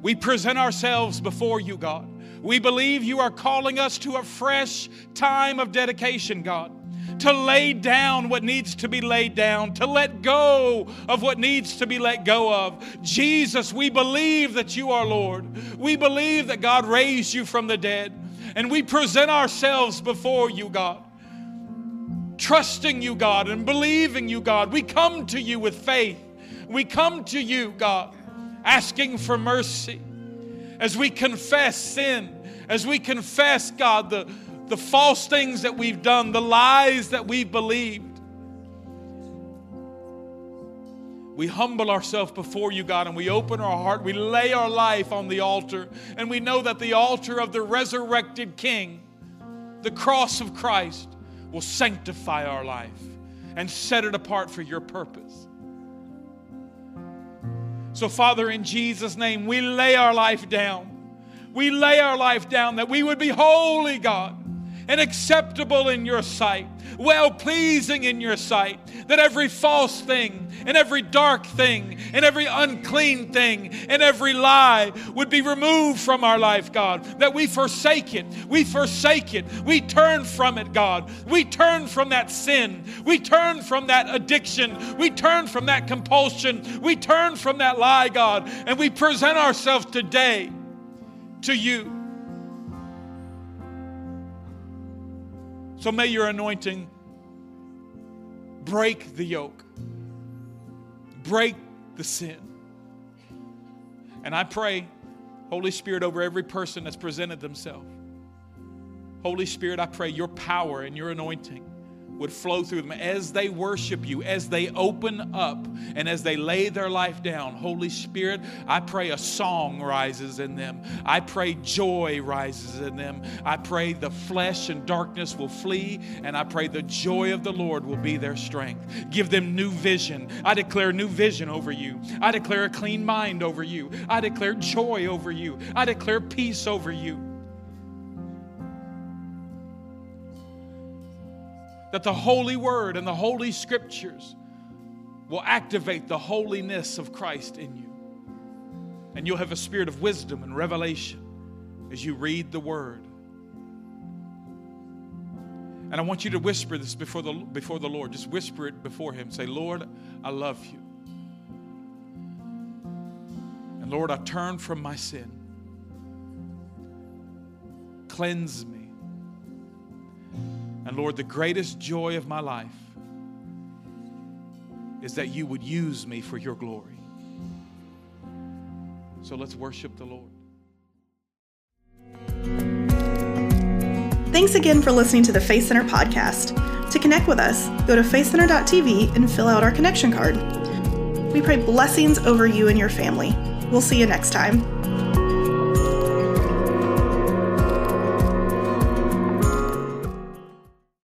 we present ourselves before you, God. We believe you are calling us to a fresh time of dedication, God, to lay down what needs to be laid down, to let go of what needs to be let go of. Jesus, we believe that you are Lord. We believe that God raised you from the dead, and we present ourselves before you, God, trusting you, God, and believing you, God. We come to you with faith. We come to you, God, asking for mercy as we confess sin, as we confess, God, the false things that we've done, the lies that we've believed. We humble ourselves before you, God, and we open our heart. We lay our life on the altar, and we know that the altar of the resurrected King, the cross of Christ, will sanctify our life and set it apart for your purpose. So, Father, in Jesus' name, we lay our life down. We lay our life down that we would be holy, God, and acceptable in your sight, well-pleasing in your sight, that every false thing and every dark thing and every unclean thing and every lie would be removed from our life, God, that we forsake it. We forsake it. We turn from it, God. We turn from that sin. We turn from that addiction. We turn from that compulsion. We turn from that lie, God, and we present ourselves today to you. So may your anointing break the yoke, break the sin. And I pray, Holy Spirit, over every person that's presented themselves. Holy Spirit, I pray your power and your anointing would flow through them as they worship you, as they open up, and as they lay their life down. Holy Spirit, I pray a song rises in them. I pray joy rises in them. I pray the flesh and darkness will flee, and I pray the joy of the Lord will be their strength. Give them new vision. I declare new vision over you. I declare a clean mind over you. I declare joy over you. I declare peace over you. That the Holy Word and the Holy Scriptures will activate the holiness of Christ in you. And you'll have a spirit of wisdom and revelation as you read the Word. And I want you to whisper this before the Lord. Just whisper it before Him. Say, Lord, I love you. And Lord, I turn from my sin. Cleanse me. And Lord, the greatest joy of my life is that you would use me for your glory. So let's worship the Lord. Thanks again for listening to the Faith Center podcast. To connect with us, go to faithcenter.tv and fill out our connection card. We pray blessings over you and your family. We'll see you next time.